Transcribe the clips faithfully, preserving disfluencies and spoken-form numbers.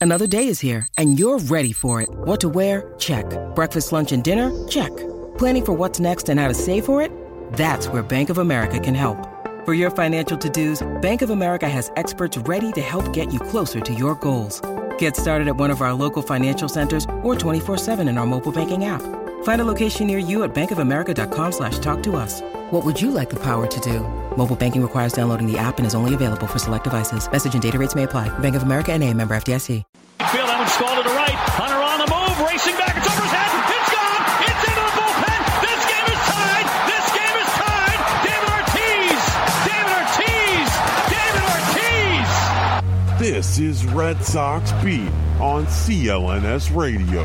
Another day is here, and you're ready for it. What to wear? Check. Breakfast, lunch, and dinner? Check. Planning for what's next and how to save for it? That's where Bank of America can help. For your financial to-dos, Bank of America has experts ready to help get you closer to your goals. Get started at one of our local financial centers or twenty-four seven in our mobile banking app. Find a location near you at bankofamerica.com slash talk to us. What would you like the power to do? Mobile banking requires downloading the app and is only available for select devices. Message and data rates may apply. Bank of America N A, member F D I C. Field, that one's stalled to the right. Hunter on the move, racing back. It's over his head. It's gone. It's into the bullpen. This game is tied. This game is tied. David Ortiz. David Ortiz. David Ortiz. This is Red Sox Beat on C L N S Radio.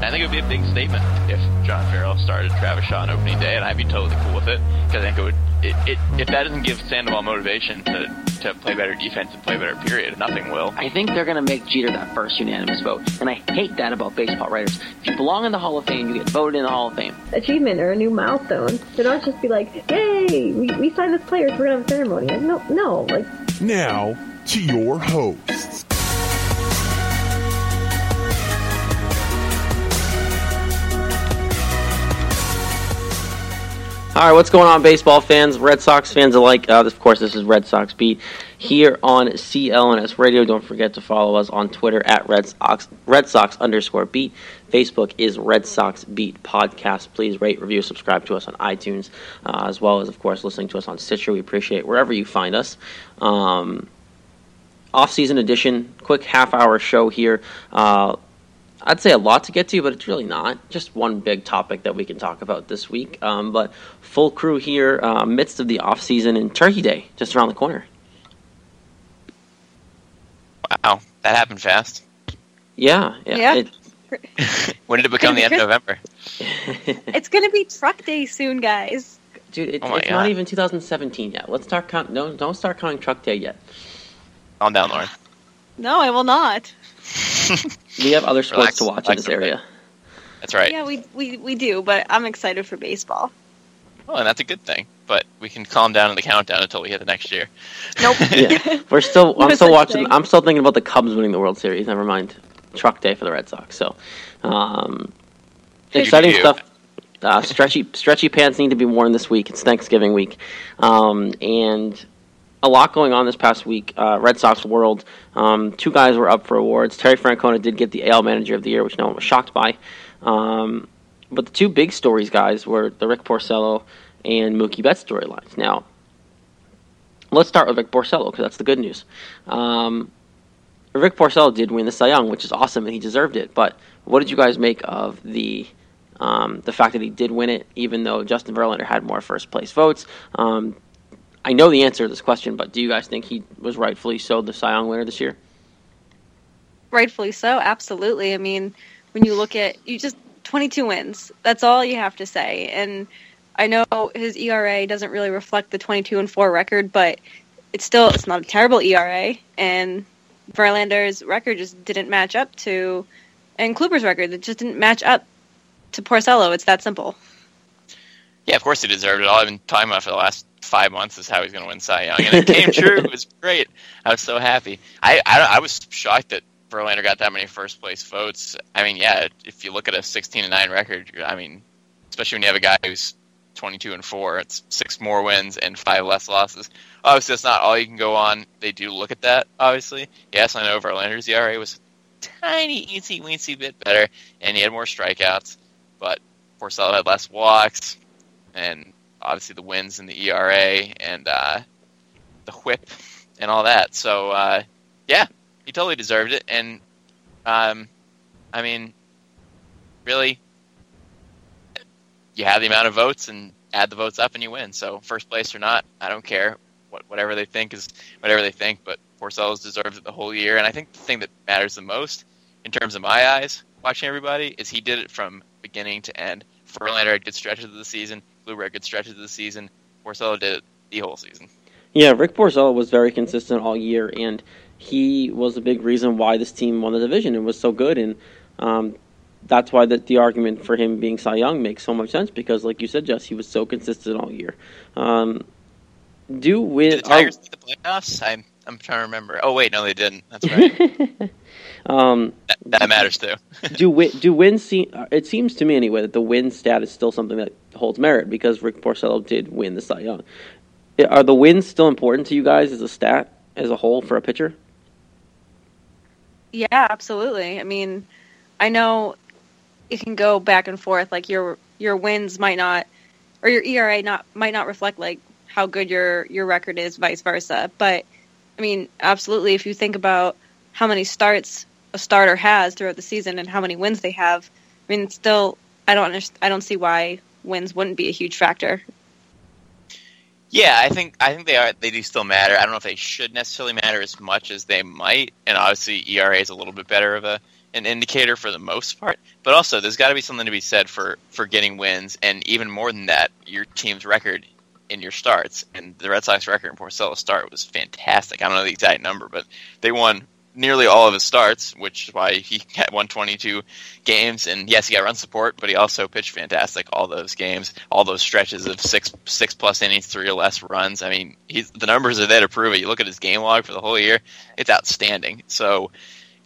I think it would be a big statement if John Farrell started Travis Shaw on opening day, and I'd be totally cool with it, because I think it would, it, it, if that doesn't give Sandoval motivation to, to play better defense and play better, period, nothing will. I think they're going to make Jeter that first unanimous vote, and I hate that about baseball writers. If you belong in the Hall of Fame, you get voted in the Hall of Fame. Achievement or a new milestone. So don't just be like, yay, we, we signed this player, so we're going to have a ceremony. Like, no, no. Like. Now, to your hosts. All right, what's going on, baseball fans, Red Sox fans alike? Uh, this, of course, this is Red Sox Beat here on C L N S Radio. Don't forget to follow us on Twitter at Red Sox, Red Sox underscore Beat. Facebook is Red Sox Beat Podcast. Please rate, review, subscribe to us on iTunes, uh, as well as, of course, listening to us on Stitcher. We appreciate wherever you find us. Um, off-season edition, quick half-hour show here. Uh, I'd say a lot to get to, but it's really not. Just one big topic that we can talk about this week. Um, but full crew here, uh, midst of the offseason, and Turkey Day just around the corner. Wow, that happened fast. Yeah. yeah. yeah. It, when did it become the end of November? It's going to be Truck Day soon, guys. Dude, it, oh it's God. Not even two thousand seventeen yet. Let's start. Count, don't, don't start counting Truck Day yet. Calm down, Lauren. No, I will not. We have other sports relax, to watch in this area. That's right. Yeah, we, we we do, but I'm excited for baseball. Oh, and that's a good thing. But we can calm down in the countdown until we hit the next year. Nope. Yeah. We're still. I'm still watching. Thing. I'm still thinking about the Cubs winning the World Series. Never mind. Truck Day for the Red Sox. So, um, exciting do. stuff. Uh, stretchy stretchy pants need to be worn this week. It's Thanksgiving week, um, and. A lot going on this past week, uh, Red Sox world. Um, two guys were up for awards. Terry Francona did get the A L Manager of the Year, which no one was shocked by. Um, but the two big stories, guys, were the Rick Porcello and Mookie Betts storylines. Now, let's start with Rick Porcello, because that's the good news. Um, Rick Porcello did win the Cy Young, which is awesome, and he deserved it. But what did you guys make of the... Um, the fact that he did win it, even though Justin Verlander had more first-place votes? Um I know the answer to this question, but do you guys think he was rightfully so the Cy Young winner this year? Rightfully so, absolutely. I mean, when you look at you just twenty-two wins, that's all you have to say. And I know his E R A doesn't really reflect the twenty-two and four record, but it's still it's not a terrible E R A. And Verlander's record just didn't match up to, and Kluber's record it just didn't match up to Porcello. It's that simple. Yeah, of course he deserved it. All I've been talking about for the last five months is how he's going to win Cy Young, and it came true. It was great. I was so happy. I, I I was shocked that Verlander got that many first place votes. I mean, yeah, if you look at a sixteen and nine record, I mean, especially when you have a guy who's twenty-two and four, it's six more wins and five less losses. Obviously, that's not all you can go on. They do look at that, obviously. Yes, I know Verlander's E R A was a tiny, easy, weensy bit better, and he had more strikeouts, but Porcello had less walks, and obviously the wins and the E R A and uh, the whip and all that. So, uh, yeah, he totally deserved it. And, um, I mean, really, you have the amount of votes and add the votes up and you win. So first place or not, I don't care. What, whatever they think is whatever they think. But Porcello's deserved it the whole year. And I think the thing that matters the most in terms of my eyes, watching everybody, is he did it from beginning to end. Verlander had good stretches of the season. Blue had good stretches of the season. Porcello did it the whole season. Yeah, Rick Porcello was very consistent all year, and he was a big reason why this team won the division and was so good. And um, that's why the, the argument for him being Cy Young makes so much sense because, like you said, Jess, he was so consistent all year. Um, do with did the Tigers make oh, the playoffs? I'm I'm trying to remember. Oh wait, no, they didn't. That's right. um, that, that matters too. do win, do win? See, it seems to me anyway that the win stat is still something that holds merit because Rick Porcello did win the Cy Young. Are the wins still important to you guys as a stat, as a whole, for a pitcher? Yeah, absolutely. I mean, I know it can go back and forth. Like your your wins might not, or your E R A not might not reflect like how good your your record is, vice versa. But I mean, absolutely. If you think about how many starts a starter has throughout the season and how many wins they have, I mean, it's still, I don't understand, I don't see why wins wouldn't be a huge factor. Yeah, I think I think they are. They do still matter. I don't know if they should necessarily matter as much as they might. And obviously, E R A is a little bit better of a an indicator for the most part. But also, there's got to be something to be said for, for getting wins, and even more than that, your team's record in your starts. And the Red Sox record in Porcello's start was fantastic. I don't know the exact number, but they won nearly all of his starts, which is why he had won twenty-two games. And yes, he got run support, but he also pitched fantastic all those games, all those stretches of six six plus innings, three or less runs. I mean, he's, the numbers are there to prove it. You look at his game log for the whole year, it's outstanding. So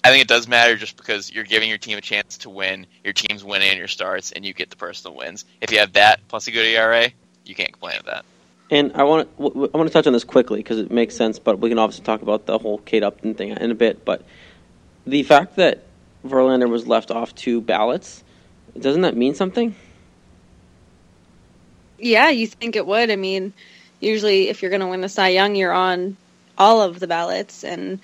I think it does matter just because you're giving your team a chance to win, your team's winning in your starts, and you get the personal wins. If you have that plus a good E R A, you can't complain of that. And I want to I want to touch on this quickly because it makes sense, but we can obviously talk about the whole Kate Upton thing in a bit. But the fact that Verlander was left off two ballots, doesn't that mean something? Yeah, you think it would. I mean, usually if you're going to win the Cy Young, you're on all of the ballots. And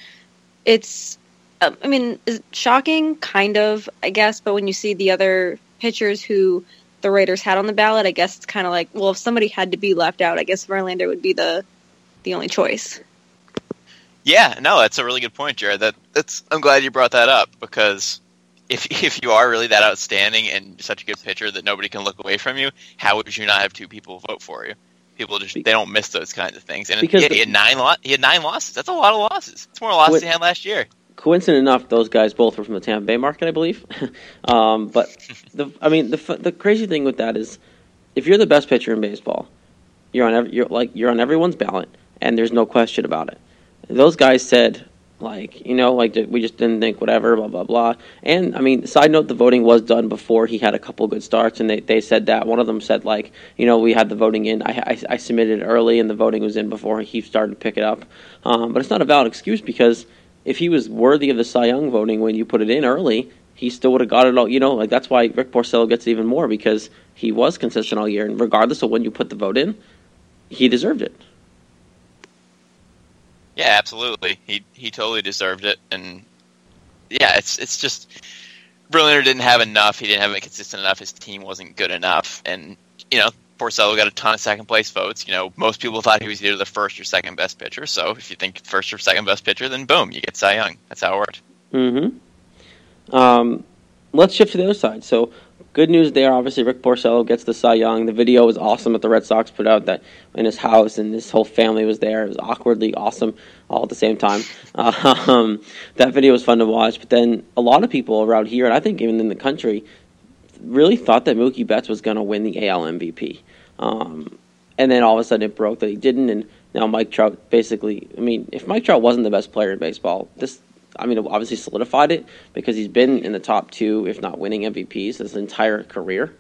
it's, I mean, is it shocking? Kind of, I guess. But when you see the other pitchers who the Raiders had on the ballot, I guess it's kind of like, well, if somebody had to be left out, I guess Verlander would be the the only choice. Yeah, no, that's a really good point, Jared. That that's I'm glad you brought that up because if if you are really that outstanding and such a good pitcher that nobody can look away from you, how would you not have two people vote for you? People just, they don't miss those kinds of things. And because yeah, he had nine lo- he had nine losses. That's a lot of losses. It's more losses what, than he had last year. Coincident enough, those guys both were from the Tampa Bay market, I believe. um, but, the, I mean, the the crazy thing with that is, if you're the best pitcher in baseball, you're on every, you're like you're on everyone's ballot, and there's no question about it. Those guys said, like, you know, like we just didn't think whatever, blah blah blah. And I mean, side note, the voting was done before he had a couple good starts, and they, they said that one of them said like, you know, we had the voting in. I I, I submitted early, and the voting was in before he started to pick it up. Um, but it's not a valid excuse because if he was worthy of the Cy Young voting when you put it in early, he still would have got it all. You know, like that's why Rick Porcello gets even more because he was consistent all year, and regardless of when you put the vote in, he deserved it. Yeah, absolutely. He he totally deserved it, and yeah, it's it's just Verlander didn't have enough. He didn't have it consistent enough. His team wasn't good enough, and you know, Porcello got a ton of second-place votes. You know, most people thought he was either the first or second-best pitcher. So if you think first or second-best pitcher, then boom, you get Cy Young. That's how it worked. Mm-hmm. Um, let's shift to the other side. So good news there. Obviously, Rick Porcello gets the Cy Young. The video was awesome that the Red Sox put out that in his house, and his whole family was there. It was awkwardly awesome all at the same time. Um, that video was fun to watch. But then a lot of people around here, and I think even in the country, really thought that Mookie Betts was going to win the A L M V P. Um, and then all of a sudden it broke that he didn't, and now Mike Trout basically, I mean, if Mike Trout wasn't the best player in baseball, this, I mean, it obviously solidified it because he's been in the top two, if not winning M V Ps, his entire career.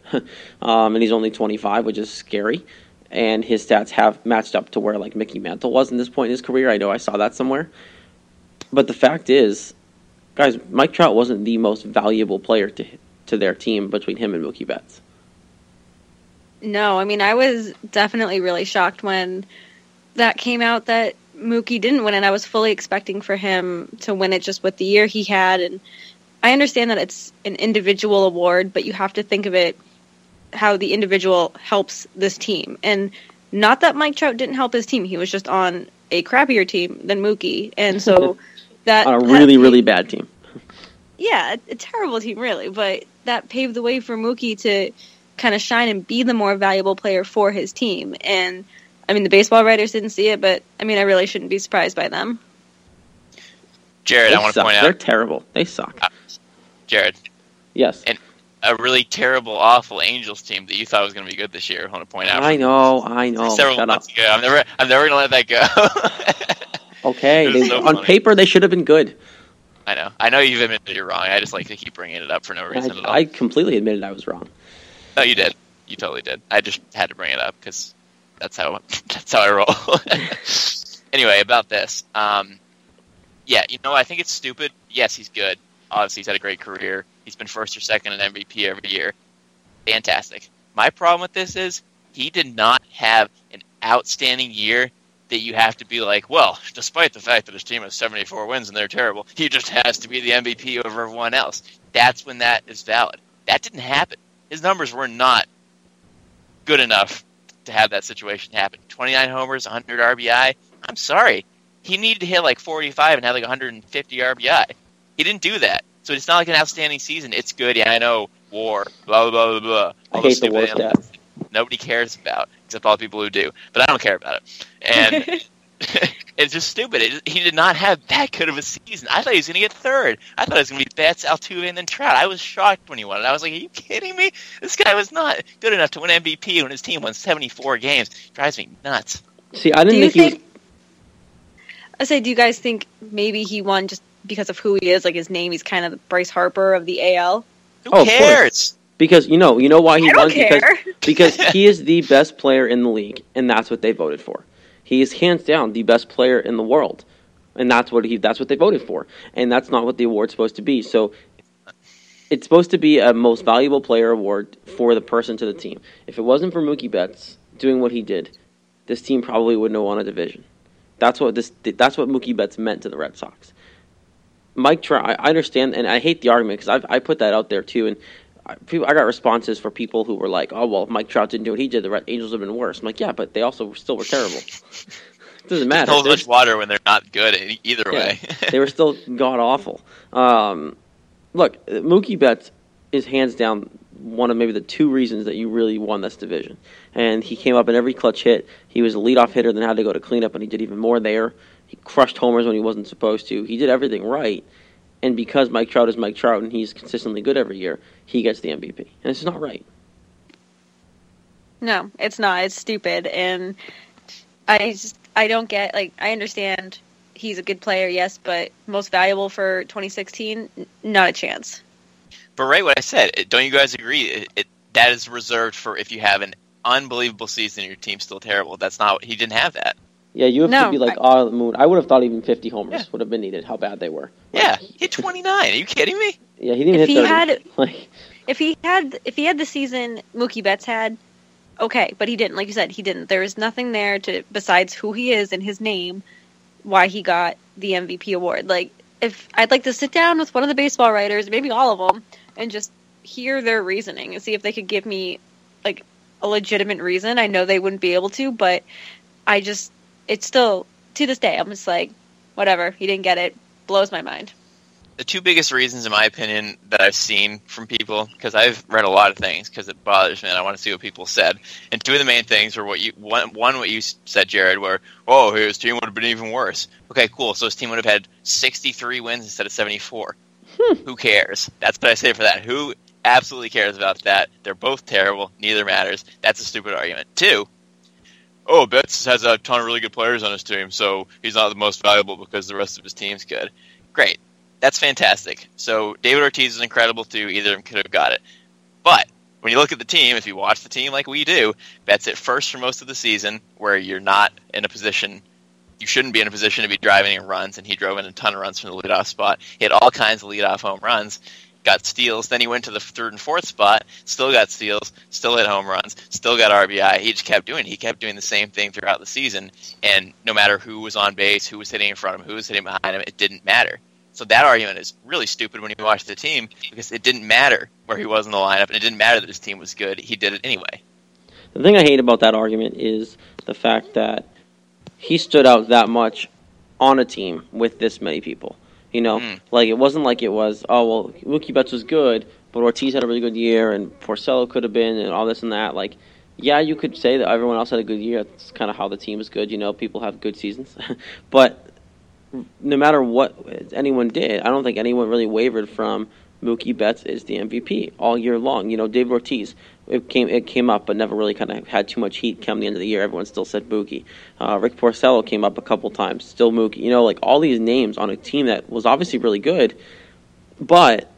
um, and he's only twenty-five, which is scary. And his stats have matched up to where, like, Mickey Mantle was in this point in his career. I know I saw that somewhere. But the fact is, guys, Mike Trout wasn't the most valuable player to hit. to their team between him and Mookie Betts. No, I mean, I was definitely really shocked when that came out that Mookie didn't win, and I was fully expecting for him to win it just with the year he had. And I understand that it's an individual award, but you have to think of it how the individual helps this team. And not that Mike Trout didn't help his team. He was just on a crappier team than Mookie. And so that... on a really, that, really bad team. yeah, a, a terrible team, really. But that paved the way for Mookie to kind of shine and be the more valuable player for his team. And, I mean, the baseball writers didn't see it, but, I mean, I really shouldn't be surprised by them. Jared, they I want suck. to point out. They're terrible. They suck. Uh, Jared. Yes. And a really terrible, awful Angels team that you thought was going to be good this year, I want to point out. I know, I know. Several Shut months up. ago. I'm never, I'm never going to let that go. Okay. They, so on funny. paper, they should have been good. I know. I know you've admitted you're wrong. I just like to keep bringing it up for no reason I, at all. I completely admitted I was wrong. No, you did. You totally did. I just had to bring it up because that's how that's how I roll. Anyway, about this. Um, yeah, you know, I think it's stupid. Yes, he's good. Obviously, he's had a great career. He's been first or second in M V P every year. Fantastic. My problem with this is he did not have an outstanding year that you have to be like, well, despite the fact that his team has seventy-four wins and they're terrible, he just has to be the M V P over everyone else. That's when that is valid. That didn't happen. His numbers were not good enough to have that situation happen. twenty-nine homers, one hundred R B I. I'm sorry. He needed to hit like forty-five and have like one hundred fifty R B I. He didn't do that. So it's not like an outstanding season. It's good. Yeah, I know. War. Blah, blah, blah, blah. All I hate the war stats. Nobody cares about, except all the people who do. But I don't care about it. And it's just stupid. It, he did not have that good of a season. I thought he was going to get third. I thought it was going to be Betts, Altuve, and then Trout. I was shocked when he won it. I was like, are you kidding me? This guy was not good enough to win M V P when his team won seventy-four games. It drives me nuts. See, I didn't think, think he was... I say, do you guys think maybe he won just because of who he is? Like his name, he's kind of the Bryce Harper of the A L. Who oh, cares? Because you know, you know why he won because because he is the best player in the league, and that's what they voted for. He is hands down the best player in the world, and that's what he that's what they voted for. And that's not what the award's supposed to be. So it's supposed to be a most valuable player award for the person to the team. If it wasn't for Mookie Betts doing what he did, this team probably wouldn't have won a division. That's what this that's what Mookie Betts meant to the Red Sox. Mike Trout, I understand, and I hate the argument because I I put that out there too, and I, people, I got responses for people who were like, "Oh well, if Mike Trout didn't do what he did, the Red Angels would have been worse." I'm like, "Yeah, but they also still were terrible." It doesn't matter. Hold much water when they're not good either yeah, way. They were still god awful. Um, look, Mookie Betts is hands down one of maybe the two reasons that you really won this division, and he came up in every clutch hit. He was a leadoff hitter, then had to go to cleanup, and he did even more there. He crushed homers when he wasn't supposed to. He did everything right. And because Mike Trout is Mike Trout and he's consistently good every year, he gets the M V P. And it's not right. No, it's not. It's stupid. And I just, I don't get, like, I understand he's a good player, yes, but most valuable for twenty sixteen, not a chance. But right, what I said, don't you guys agree? It, it, that is reserved for if you have an unbelievable season and your team's still terrible. That's not, he didn't have that. Yeah, you have no, to be like, oh, the moon. I would have thought even fifty homers yeah. would have been needed, how bad they were. Like, yeah, he hit twenty-nine. Are you kidding me? Yeah, he didn't if hit thirty. He had, like, if, he had, if he had the season Mookie Betts had, okay, but he didn't. Like you said, he didn't. There was nothing there to besides who he is and his name, why he got the M V P award. Like, if I'd like to sit down with one of the baseball writers, maybe all of them, and just hear their reasoning and see if they could give me, like, a legitimate reason. I know they wouldn't be able to, but I just... It's still, to this day, I'm just like, whatever, he didn't get it. Blows my mind. The two biggest reasons, in my opinion, that I've seen from people, because I've read a lot of things, because it bothers me, and I want to see what people said. And two of the main things were what you, one, one what you said, Jared, where, oh, his team would have been even worse. Okay, cool, so his team would have had sixty-three wins instead of seventy-four. Hmm. Who cares? That's what I say for that. Who absolutely cares about that? They're both terrible. Neither matters. That's a stupid argument. Two, oh, Betts has a ton of really good players on his team, so he's not the most valuable because the rest of his team's good. Great. That's fantastic. So David Ortiz is incredible, too. Either of them could have got it. But when you look at the team, if you watch the team like we do, Betts at first for most of the season, where you're not in a position, you shouldn't be in a position to be driving in runs, and he drove in a ton of runs from the leadoff spot. He had all kinds of leadoff home runs. Got steals, then he went to the third and fourth spot, still got steals, still hit home runs, still got R B I. He just kept doing it. He kept doing the same thing throughout the season, and no matter who was on base, who was hitting in front of him, who was hitting behind him, it didn't matter. So that argument is really stupid when you watch the team, because it didn't matter where he was in the lineup, and it didn't matter that his team was good. He did it anyway. The thing I hate about that argument is the fact that he stood out that much on a team with this many people. You know, mm. like it wasn't like it was, oh, well, Mookie Betts was good, but Ortiz had a really good year, and Porcello could have been, and all this and that. Like, yeah, you could say that everyone else had a good year. That's kind of how the team is good. You know, people have good seasons. But no matter what anyone did, I don't think anyone really wavered from Mookie Betts is the M V P all year long. You know, David Ortiz, it came it came up, but never really kind of had too much heat come the end of the year. Everyone still said Mookie. Uh, Rick Porcello came up a couple times, still Mookie. You know, like all these names on a team that was obviously really good, but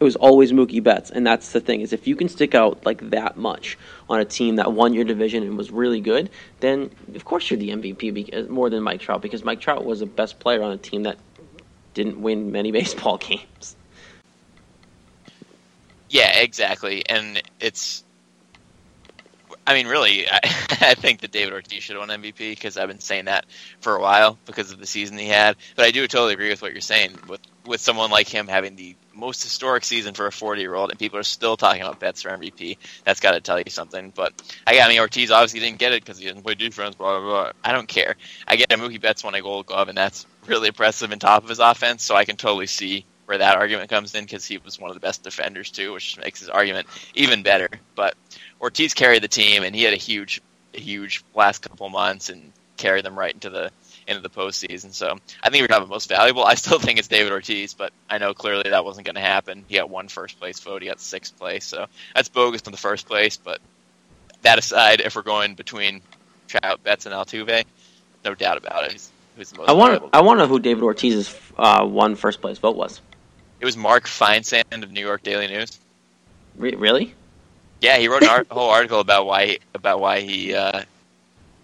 it was always Mookie Betts. And that's the thing, is if you can stick out like that much on a team that won your division and was really good, then of course you're the M V P more than Mike Trout, because Mike Trout was the best player on a team that didn't win many baseball games. Yeah, exactly. And it's, I mean, really, I, I think that David Ortiz should have won M V P, because I've been saying that for a while because of the season he had. But I do totally agree with what you're saying, with with someone like him having the most historic season for a forty-year-old, and people are still talking about Betts for M V P. That's got to tell you something. But, I, I mean, Ortiz obviously didn't get it because he didn't play defense, blah, blah, blah. I don't care. I get a Mookie Betts won a Gold Glove, and that's really impressive on top of his offense, so I can totally see where that argument comes in, because he was one of the best defenders too, which makes his argument even better. But Ortiz carried the team, and he had a huge, huge last couple months and carried them right into the into the postseason. So I think we're talking about most valuable. I still think it's David Ortiz, but I know clearly that wasn't going to happen. He got one first place vote. He got sixth place. So that's bogus in the first place. But that aside, if we're going between Trout, Betts, and Altuve, no doubt about it. Who's the most I want to I want to know who David Ortiz's uh, one first place vote was. It was Mark Feinsand of New York Daily News. Re- really? Yeah, he wrote a art- whole article about why he, about why he uh,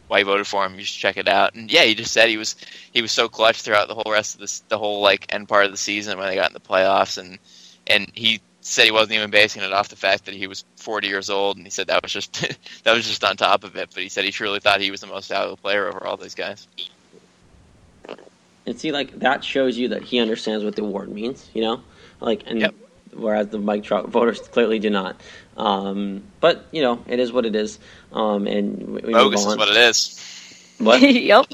why he voted for him. You should check it out. And yeah, he just said he was he was so clutch throughout the whole rest of this, the whole like end part of the season when they got in the playoffs, and and he said he wasn't even basing it off the fact that he was forty years old, and he said that was just that was just on top of it. But he said he truly thought he was the most valuable player over all these guys. And see, like, that shows you that he understands what the award means, you know? Like, and yep. Whereas the Mike Trout voters clearly do not. Um, but, you know, it is what it is. Um, and we, we Bogus is what it is. What? Yep.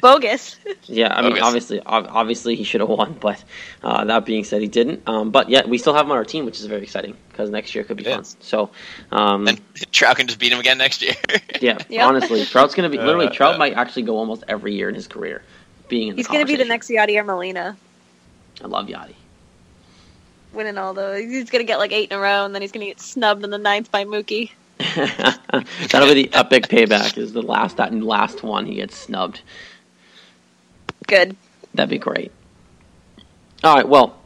Bogus. Yeah, I Bogus. mean, obviously ob- obviously, he should have won, but uh, that being said, he didn't. Um, but, yeah, we still have him on our team, which is very exciting, because next year could be yeah. fun. So, um, and Trout can just beat him again next year. yeah, yep. honestly, Trout's going to be – literally, uh, Trout uh, might actually go almost every year in his career. Being in He's going to be the next Yadi or Molina. I love Yadi. Winning all those. He's going to get like eight in a row, and then he's going to get snubbed in the ninth by Mookie. That'll be the epic payback, is the last that and last one he gets snubbed. Good. That'd be great. All right, well,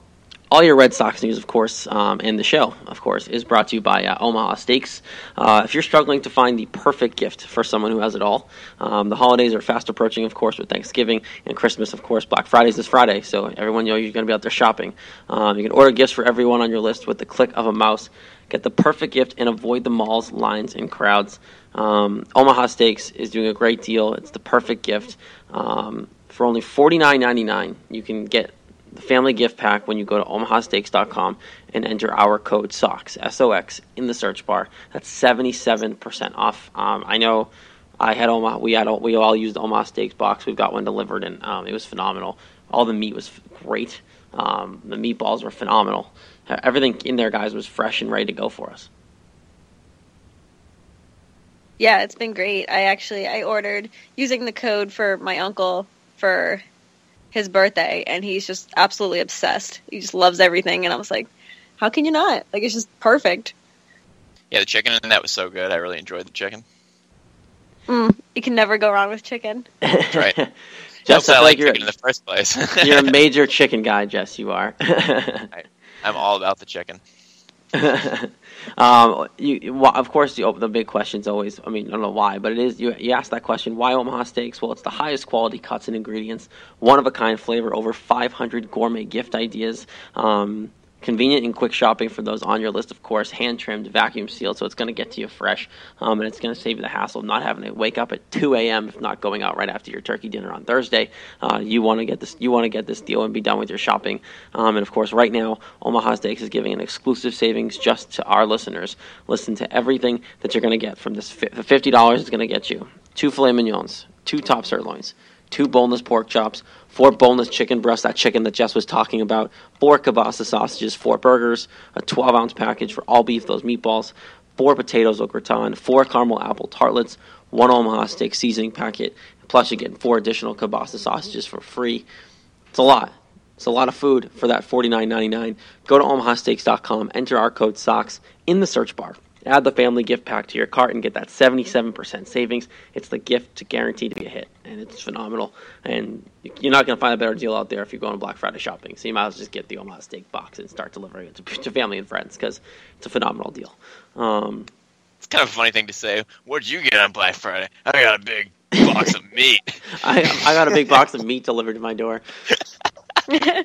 all your Red Sox news, of course, um, and the show, of course, is brought to you by uh, Omaha Steaks. Uh, if you're struggling to find the perfect gift for someone who has it all, um, the holidays are fast approaching, of course, with Thanksgiving and Christmas, of course. Black Friday's this Friday, so everyone knows you're going to be out there shopping. Um, you can order gifts for everyone on your list with the click of a mouse. Get the perfect gift and avoid the malls, lines, and crowds. Um, Omaha Steaks is doing a great deal. It's the perfect gift. Um, for only forty-nine ninety-nine, you can get the family gift pack when you go to omaha steaks dot com and enter our code SOX, S O X, in the search bar. That's seventy-seven percent off. Um, I know I had Omaha. We had we all used the Omaha Steaks box. We've got one delivered, and um, it was phenomenal. All the meat was great. Um, the meatballs were phenomenal. Everything in there, guys, was fresh and ready to go for us. Yeah, it's been great. I actually I ordered using the code for my uncle for his birthday, and he's just absolutely obsessed. He just loves everything, and I was like, how can you not? Like, it's just perfect. Yeah, the chicken in that was so good. I really enjoyed the chicken. Mm, you can never go wrong with chicken. That's right. Jess, I, I like, like chicken in the first place. You're a major chicken guy, Jess, you are. I, I'm all about the chicken. um, you, well, of course, the, the big question is always, I mean, I don't know why, but it is, you, you ask that question, why Omaha Steaks? Well, it's the highest quality cuts and ingredients, one-of-a-kind flavor, over five hundred gourmet gift ideas, um, convenient and quick shopping for those on your list, of course, hand-trimmed, vacuum-sealed, so it's going to get to you fresh, um, and it's going to save you the hassle of not having to wake up at two a.m., if not going out right after your turkey dinner on Thursday. Uh, you want to get this You want to get this deal and be done with your shopping. Um, and, of course, right now, Omaha Steaks is giving an exclusive savings just to our listeners. Listen to everything that you're going to get from this. Fi- the fifty dollars is going to get you two filet mignons, two top sirloins, two boneless pork chops, four boneless chicken breasts, that chicken that Jess was talking about, four kielbasa sausages, four burgers, a twelve-ounce package for all beef, those meatballs, four potatoes au gratin, four caramel apple tartlets, one Omaha steak seasoning packet, plus you're getting four additional kielbasa sausages for free. It's a lot. It's a lot of food for that forty-nine ninety-nine. Go to omaha steaks dot com, enter our code SOCKS in the search bar. Add the family gift pack to your cart and get that seventy-seven percent savings. It's the gift to guarantee to be a hit, and it's phenomenal. And you're not going to find a better deal out there if you go on Black Friday shopping. So you might as well just get the Omaha Steak box and start delivering it to, to family and friends because it's a phenomenal deal. Um, it's kind of a funny thing to say. What'd you get on Black Friday? I got a big box of meat. I, I got a big box of meat delivered to my door.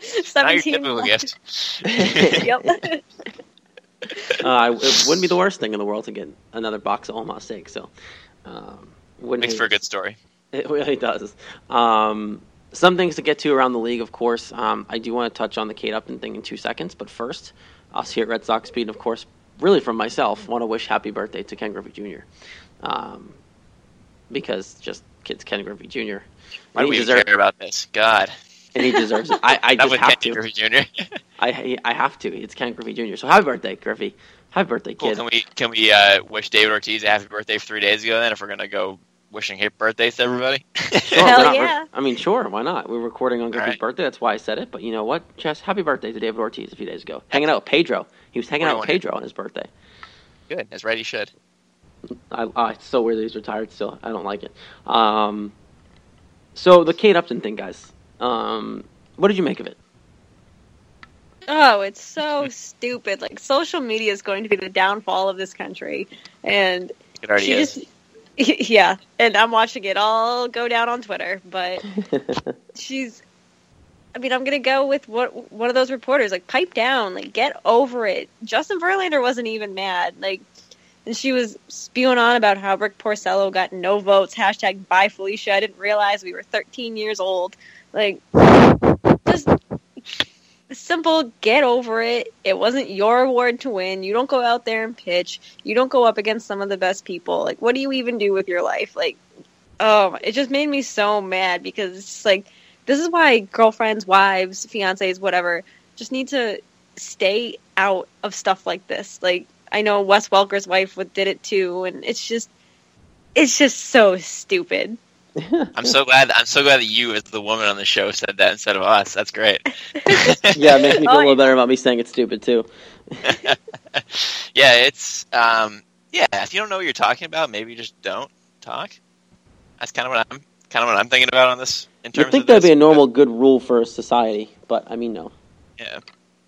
seventeen Now you're guest. Yep. Uh, it wouldn't be the worst thing in the world to get another box of Omaha Steaks. So, um, makes hate, for a good story. It really does. Um, some things to get to around the league, of course. Um, I do want to touch on the Kate Upton thing in two seconds. But first, us here at Red Sox Beat, and of course, really from myself, want to wish happy birthday to Ken Griffey Junior Um, because just kids, Ken Griffey Junior Why do we deserve- care about this? God. And he deserves it. I, I just have Ken to. Junior I I have to. It's Ken Griffey Junior So happy birthday, Griffey. Happy birthday, kid. Cool. Can we can we uh, wish David Ortiz a happy birthday three days ago then if we're going to go wishing happy birthdays to everybody? Sure, Hell yeah. I mean, sure. Why not? We're recording on Griffey's right. birthday. That's why I said it. But you know what, Jess? Happy birthday to David Ortiz a few days ago. Hanging out with Pedro. He was hanging out with Pedro on his birthday. Good. That's right. He should. I, I, it's so weird that he's retired still. I don't like it. Um, so the Kate Upton thing, guys. Um, what did you make of it? Oh, it's so stupid. Like, social media is going to be the downfall of this country. And it already she is. Just, yeah. And I'm watching it all go down on Twitter. But she's, I mean, I'm going to go with what, one of those reporters. Like, pipe down. Like, get over it. Justin Verlander wasn't even mad. Like, and she was spewing on about how Rick Porcello got no votes. Hashtag bye Felicia. I didn't realize we were thirteen years old. Like, just simple, get over it. It wasn't your award to win. You don't go out there and pitch. You don't go up against some of the best people. Like, what do you even do with your life? Like, oh, it just made me so mad because it's just like, this is why girlfriends, wives, fiancés, whatever, just need to stay out of stuff like this. Like, I know Wes Welker's wife did it too, and it's just, it's just so stupid. I'm so glad. I'm so glad that you, as the woman on the show, said that instead of us. That's great. Yeah, it makes me feel a little better about me saying it's stupid too. Yeah, it's. Um, yeah, if you don't know what you're talking about, maybe just don't talk. That's kind of what I'm. Kind of what I'm thinking about on this. In terms, you think of that'd this, be a normal, but, good rule for society, but I mean, no. Yeah,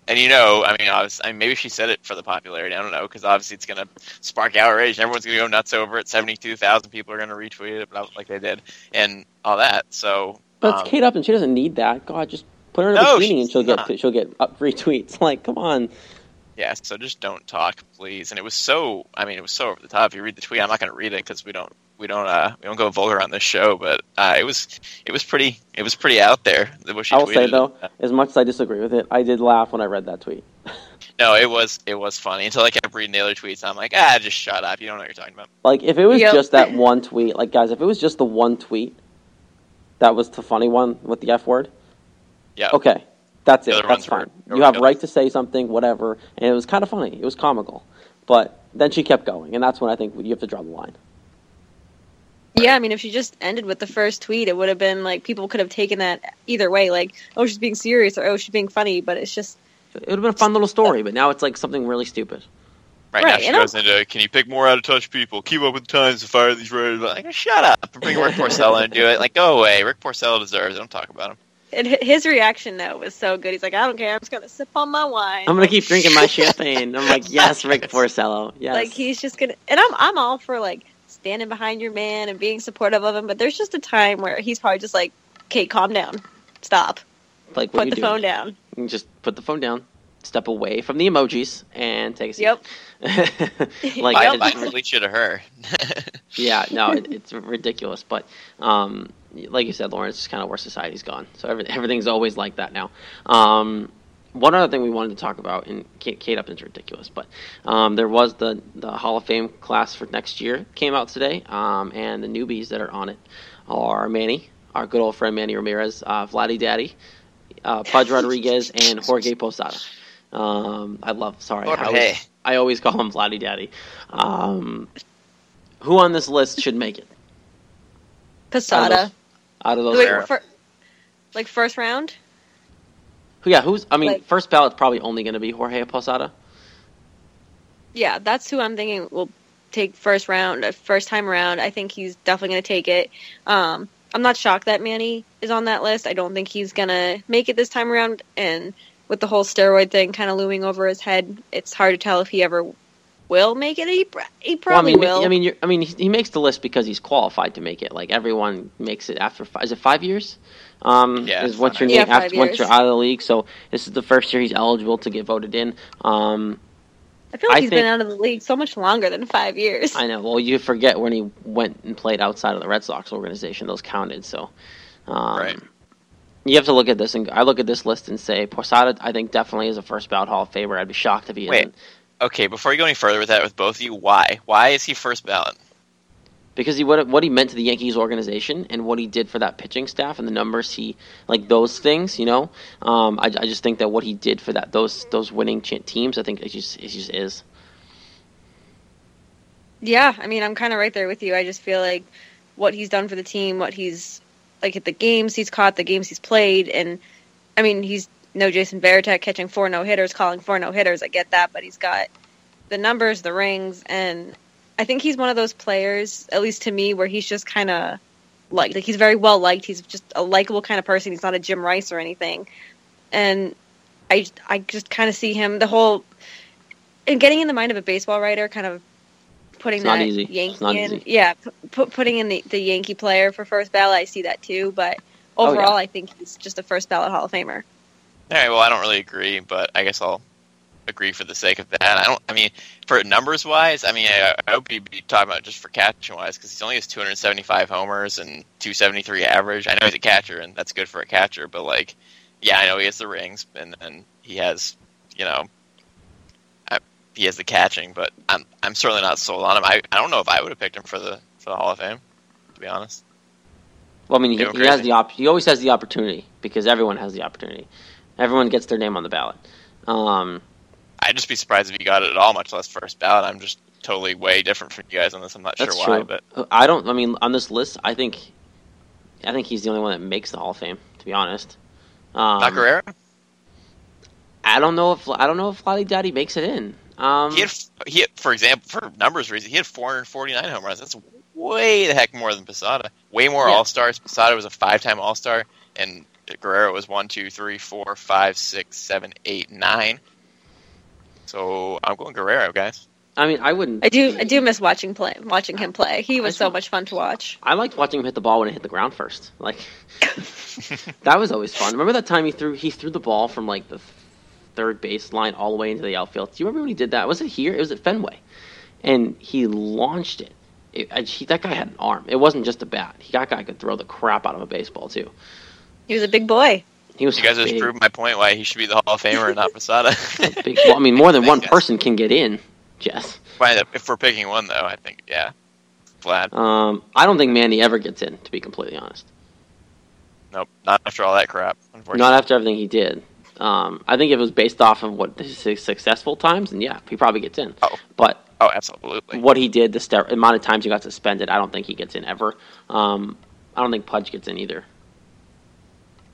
and you know, I mean, obviously, I mean, maybe she said it for the popularity. I don't know, because obviously it's going to spark outrage. And everyone's going to go nuts over it. Seventy-two thousand people are going to retweet it, like they did, and all that. So, but um, it's Kate Upton. She doesn't need that. God, just put her in no, the cleaning, and she'll not. get she'll get up retweets. Like, come on. Yeah. So just don't talk, please. And it was so. I mean, it was so over the top. If you read the tweet, I'm not going to read it because we don't we don't uh, we don't go vulgar on this show. But uh, it was it was pretty it was pretty out there. What she I will tweeted. say though, as much as I disagree with it, I did laugh when I read that tweet. No, it was it was funny until I kept reading the other tweets. I'm like, ah, just shut up. You don't know what you're talking about. Like, if it was yep. just that one tweet, like, guys, if it was just the one tweet that was the funny one with the F word, yeah, okay, that's it. That's fine. Were, you have right to say something, whatever. And it was kind of funny. It was comical, but then she kept going, and that's when I think you have to draw the line. Yeah, I mean, if she just ended with the first tweet, it would have been like people could have taken that either way, like, oh, she's being serious, or oh, she's being funny. But it's just. It would have been a fun little story, but now it's like something really stupid. Right, right now she goes I'm... into, can you pick more out-of-touch people? Keep up with the times to fire these writers. Like, shut up. Bring Rick Porcello and do it. Like, go away. Rick Porcello deserves it. Don't talk about him. And his reaction, though, was so good. He's like, I don't care. I'm just going to sip on my wine. I'm going to keep drinking my champagne. I'm like, yes, Rick Porcello. Yes. Like, he's just going to. And I'm I'm all for, like, standing behind your man and being supportive of him. But there's just a time where he's probably just like, Kate, calm down. Stop. Like, what Put the doing? phone down. You just put the phone down, step away from the emojis, and take a seat. Yep. Like, I yep. delete you to her. Yeah, no, it, it's ridiculous. But um, like you said, Lauren, it's just kind of where society's gone. So every, everything's always like that now. Um, one other thing we wanted to talk about, and Kate, Kate Upton's ridiculous, but um, there was the, the Hall of Fame class for next year came out today, um, and the newbies that are on it are Manny our good old friend Manny Ramirez, uh, Vladdy Daddy, uh, Pudge Rodriguez, and Jorge Posada. Um, I love, sorry, I always, I always call him Vladdy Daddy. Um, who on this list should make it? Posada. Out of those, out of those Wait, era. For, like first round? Yeah, who's, I mean, like, first ballot's probably only going to be Jorge Posada. Yeah, that's who I'm thinking will take first round, first time around. I think he's definitely going to take it. Um, I'm not shocked that Manny is on that list. I don't think he's going to make it this time around. And with the whole steroid thing kind of looming over his head, it's hard to tell if he ever will make it. He, pr- he probably well, I mean, will. I mean, you're, I mean, he, he makes the list because he's qualified to make it. Like, everyone makes it after five, is it five years? Um, yeah, is once you're, yeah, after, years. Once you're out of the league. So this is the first year he's eligible to get voted in. Um, I feel like I he's think, been out of the league so much longer than five years. I know. Well, you forget when he went and played outside of the Red Sox organization; those counted. So, um, right. You have to look at this, and I look at this list and say Posada, I think, definitely is a first ballot Hall of Famer. I'd be shocked if he Wait. isn't. Okay, before you go any further with that, with both of you, why? Why is he first ballot? Because he what, what he meant to the Yankees organization and what he did for that pitching staff and the numbers he like those things, you know. Um, I, I just think that what he did for that those those winning teams, I think it just it just is. Yeah, I mean, I'm kind of right there with you. I just feel like what he's done for the team, what he's like at the games he's caught, the games he's played, and I mean, he's no Jason Varitek catching four no hitters, calling four no hitters. I get that, but he's got the numbers, the rings, and I think he's one of those players, at least to me, where he's just kind of liked. Like, he's very well liked. He's just a likable kind of person. He's not a Jim Rice or anything. And I, I just kind of see him, the whole, and getting in the mind of a baseball writer, kind of putting it's that not easy. Yankee it's not in. Easy. Yeah, pu- putting in the, the Yankee player for first ballot, I see that too. But overall, oh, yeah. I think he's just a first ballot Hall of Famer. All right, well, I don't really agree, but I guess I'll agree for the sake of that. I don't. I mean, for numbers wise, I mean, I, I hope you'd be talking about just for catching wise, because he only has two hundred seventy-five homers and two seventy-three average. I know he's a catcher, and that's good for a catcher. But like, yeah, I know he has the rings, and and he has, you know, I, he has the catching. But I'm I'm certainly not sold on him. I, I don't know if I would have picked him for the for the Hall of Fame, to be honest. Well, I mean, he, he has the op- he always has the opportunity because everyone has the opportunity. Everyone gets their name on the ballot. Um, I'd just be surprised if you got it at all, much less first ballot. I'm just totally way different from you guys on this. I'm not sure why, true. but I don't. I mean, on this list, I think, I think he's the only one that makes the Hall of Fame. To be honest, um, Doc Guerrero. I don't know if I don't know if Vladdy Daddy makes it in. Um, he had, he had, for example, for numbers reasons, he had four forty-nine home runs. That's way the heck more than Posada. Way more yeah. All Stars. Posada was a five-time All Star, and Guerrero was one, two, three, four, five, six, seven, eight, nine. So I'm going Guerrero, guys. I mean, I wouldn't. I do. I do miss watching play, watching him play. He was so much fun to watch. I liked watching him hit the ball when it hit the ground first. Like that was always fun. Remember that time he threw he threw the ball from like the third baseline all the way into the outfield. Do you remember when he did that? Was it here? It was at Fenway, and he launched it. it I, he, that guy had an arm. It wasn't just a bat. He, that guy could throw the crap out of a baseball too. He was a big boy. He was you guys big. Just proved my point why he should be the Hall of Famer and not Posada. big, well, I mean, more than one person can get in, Jess. If we're picking one, though, I think, yeah. Vlad. Um, I don't think Manny ever gets in, to be completely honest. Nope, not after all that crap, unfortunately. Not after everything he did. Um, I think if it was based off of what his successful times, then yeah, he probably gets in. Oh, but oh absolutely. What he did, the st- amount of times he got suspended, I don't think he gets in ever. Um, I don't think Pudge gets in either.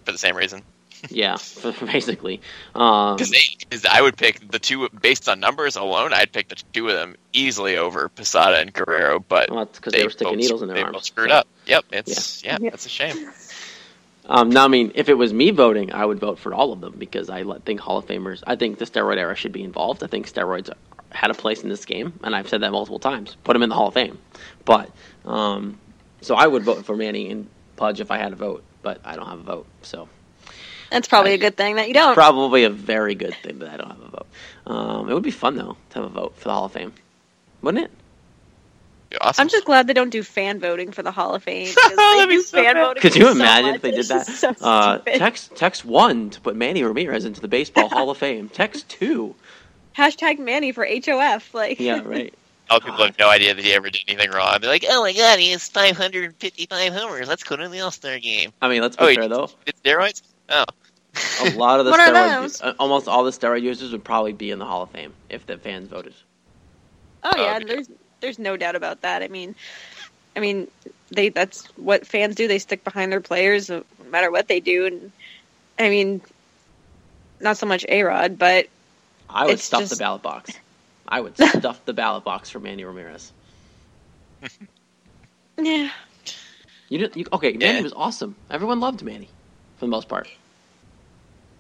For the same reason. Yeah, basically. Because um, I would pick the two, based on numbers alone, I'd pick the two of them easily over Posada and Guerrero, but well, because they, they were sticking both, needles in their they arms. Both screwed so. Up. Yep, it's, yeah. yeah, that's a shame. Um, now, I mean, if it was me voting, I would vote for all of them because I think Hall of Famers, I think the steroid era should be involved. I think steroids had a place in this game, and I've said that multiple times. Put them in the Hall of Fame. But, um, so I would vote for Manny and Pudge if I had a vote. But I don't have a vote, so that's probably I, a good thing that you don't. Probably a very good thing that I don't have a vote. Um, it would be fun though to have a vote for the Hall of Fame, wouldn't it? Awesome. I'm just glad they don't do fan voting for the Hall of Fame. They do so fan voting. Could you imagine so if they did that? So uh, text text one to put Manny Ramirez into the Baseball Hall of Fame. Text two. Hashtag Manny for H O F. Like yeah, right. now people have no idea that he ever did anything wrong. I'd be like, oh my god, he has five hundred fifty-five homers. Let's go to the All-Star game. I mean, let's be oh, fair, though. Did steroids? Oh. A lot of the steroids, almost all the steroid users would probably be in the Hall of Fame if the fans voted. Oh, yeah, um, there's there's no doubt about that. I mean, I mean, they that's what fans do. They stick behind their players no matter what they do. And I mean, not so much A-Rod, but I would stuff just... the ballot box. I would stuff the ballot box for Manny Ramirez. Yeah. You didn't. You, okay, Manny yeah. was awesome. Everyone loved Manny for the most part.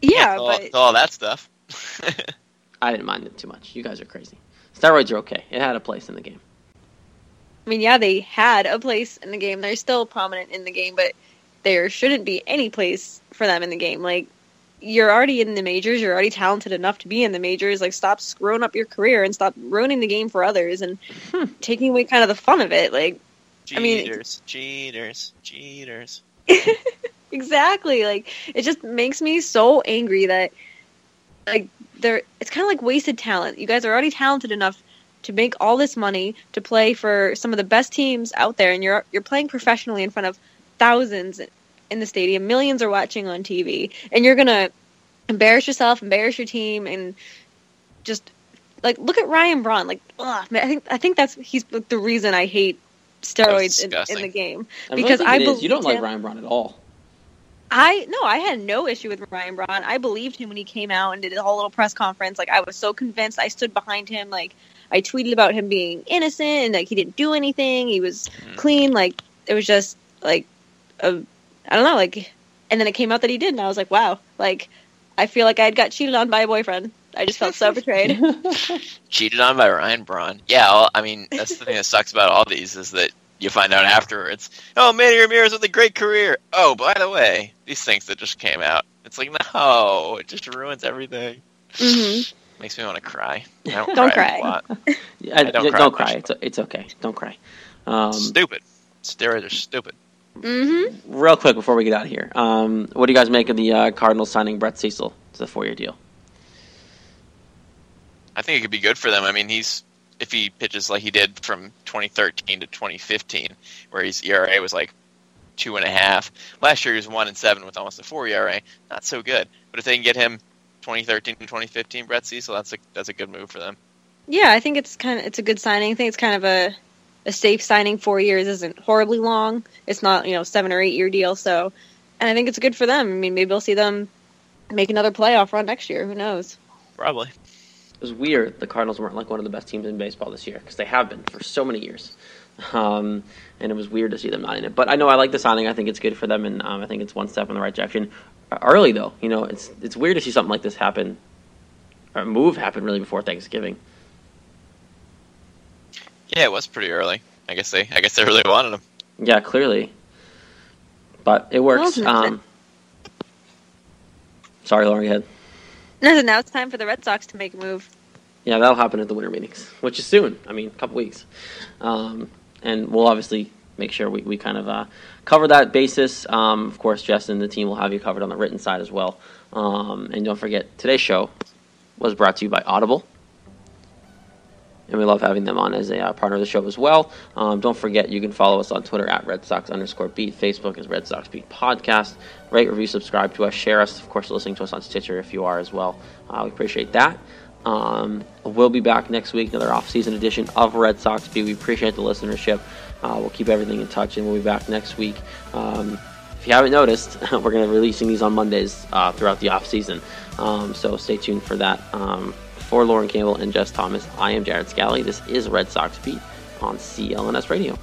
Yeah, it's all, but... It's all that stuff. I didn't mind it too much. You guys are crazy. Steroids are okay. It had a place in the game. I mean, yeah, they had a place in the game. They're still prominent in the game, but there shouldn't be any place for them in the game. Like, you're already in the majors. You're already talented enough to be in the majors. Like, stop screwing up your career and stop ruining the game for others and hmm, taking away kind of the fun of it. Like, cheaters, I mean, cheaters, cheaters, cheaters. Exactly. Like, it just makes me so angry that, like, there. It's kind of like wasted talent. You guys are already talented enough to make all this money, to play for some of the best teams out there, and you're you're playing professionally in front of thousands in the stadium, millions are watching on T V, and you're going to embarrass yourself, embarrass your team, and just, like, look at Ryan Braun. Like, ugh, man, I think I think that's he's the reason I hate steroids in, in the game. I really because I believe you don't like him. Ryan Braun at all. I no, I had no issue with Ryan Braun. I believed him when he came out and did a whole little press conference. Like, I was so convinced. I stood behind him. Like, I tweeted about him being innocent and, like, he didn't do anything. He was mm. clean. Like, it was just, like, a, I don't know, like, and then it came out that he did, and I was like, wow. Like, I feel like I had got cheated on by a boyfriend. I just felt so betrayed. Cheated on by Ryan Braun. Yeah, well, I mean, that's the thing that sucks about all these is that you find out afterwards, oh, Manny Ramirez with a great career. Oh, by the way, these things that just came out. It's like, no, it just ruins everything. Mm-hmm. Makes me want to cry. I don't, don't cry. cry. A lot. Yeah, I don't, don't cry. Don't cry. It's, it's okay. Don't cry. Um, stupid. Steroids are stupid. Mm-hmm. Real quick before we get out of here, um, what do you guys make of the uh, Cardinals signing Brett Cecil to the four-year deal? I think it could be good for them. I mean, he's if he pitches like he did from twenty thirteen to twenty fifteen, where his E R A was like two and a half. Last year he was one and seven with almost a four E R A. Not so good. But if they can get him twenty thirteen and twenty fifteen Brett Cecil, that's a that's a good move for them. Yeah, I think it's kind of it's a good signing. I think it's kind of a, a safe signing. Four years isn't horribly long. It's not, you know, seven or eight year deal. So, and I think it's good for them. I mean, maybe we'll see them make another playoff run next year. Who knows? Probably. It was weird. The Cardinals weren't like one of the best teams in baseball this year because they have been for so many years. Um, and it was weird to see them not in it. But I know I like the signing. I think it's good for them, and um, I think it's one step in the right direction. Early, though, you know, it's it's weird to see something like this happen, or move happen really before Thanksgiving. Yeah, it was pretty early. I guess they I guess they really wanted him. Yeah, clearly. But it works. Um, sorry, Lauren, go ahead. No, now it's time for the Red Sox to make a move. Yeah, that'll happen at the winter meetings, which is soon. I mean, a couple weeks. Um, and we'll obviously make sure we, we kind of uh, cover that basis. Um, of course, Justin and the team will have you covered on the written side as well. Um, and don't forget, today's show was brought to you by Audible. And we love having them on as a uh, partner of the show as well. Um, don't forget, you can follow us on Twitter at Red Sox underscore Beat. Facebook is Red Sox Beat Podcast. Rate, review, subscribe to us, share us. Of course, listening to us on Stitcher if you are as well. Uh, we appreciate that. Um, we'll be back next week, another off-season edition of Red Sox Beat. We appreciate the listenership. Uh, we'll keep everything in touch, and we'll be back next week. Um, if you haven't noticed, we're going to be releasing these on Mondays uh, throughout the off-season. Um, so stay tuned for that. Um, for Lauren Campbell and Jess Thomas, I am Jared Scally. This is Red Sox Beat on C L N S Radio.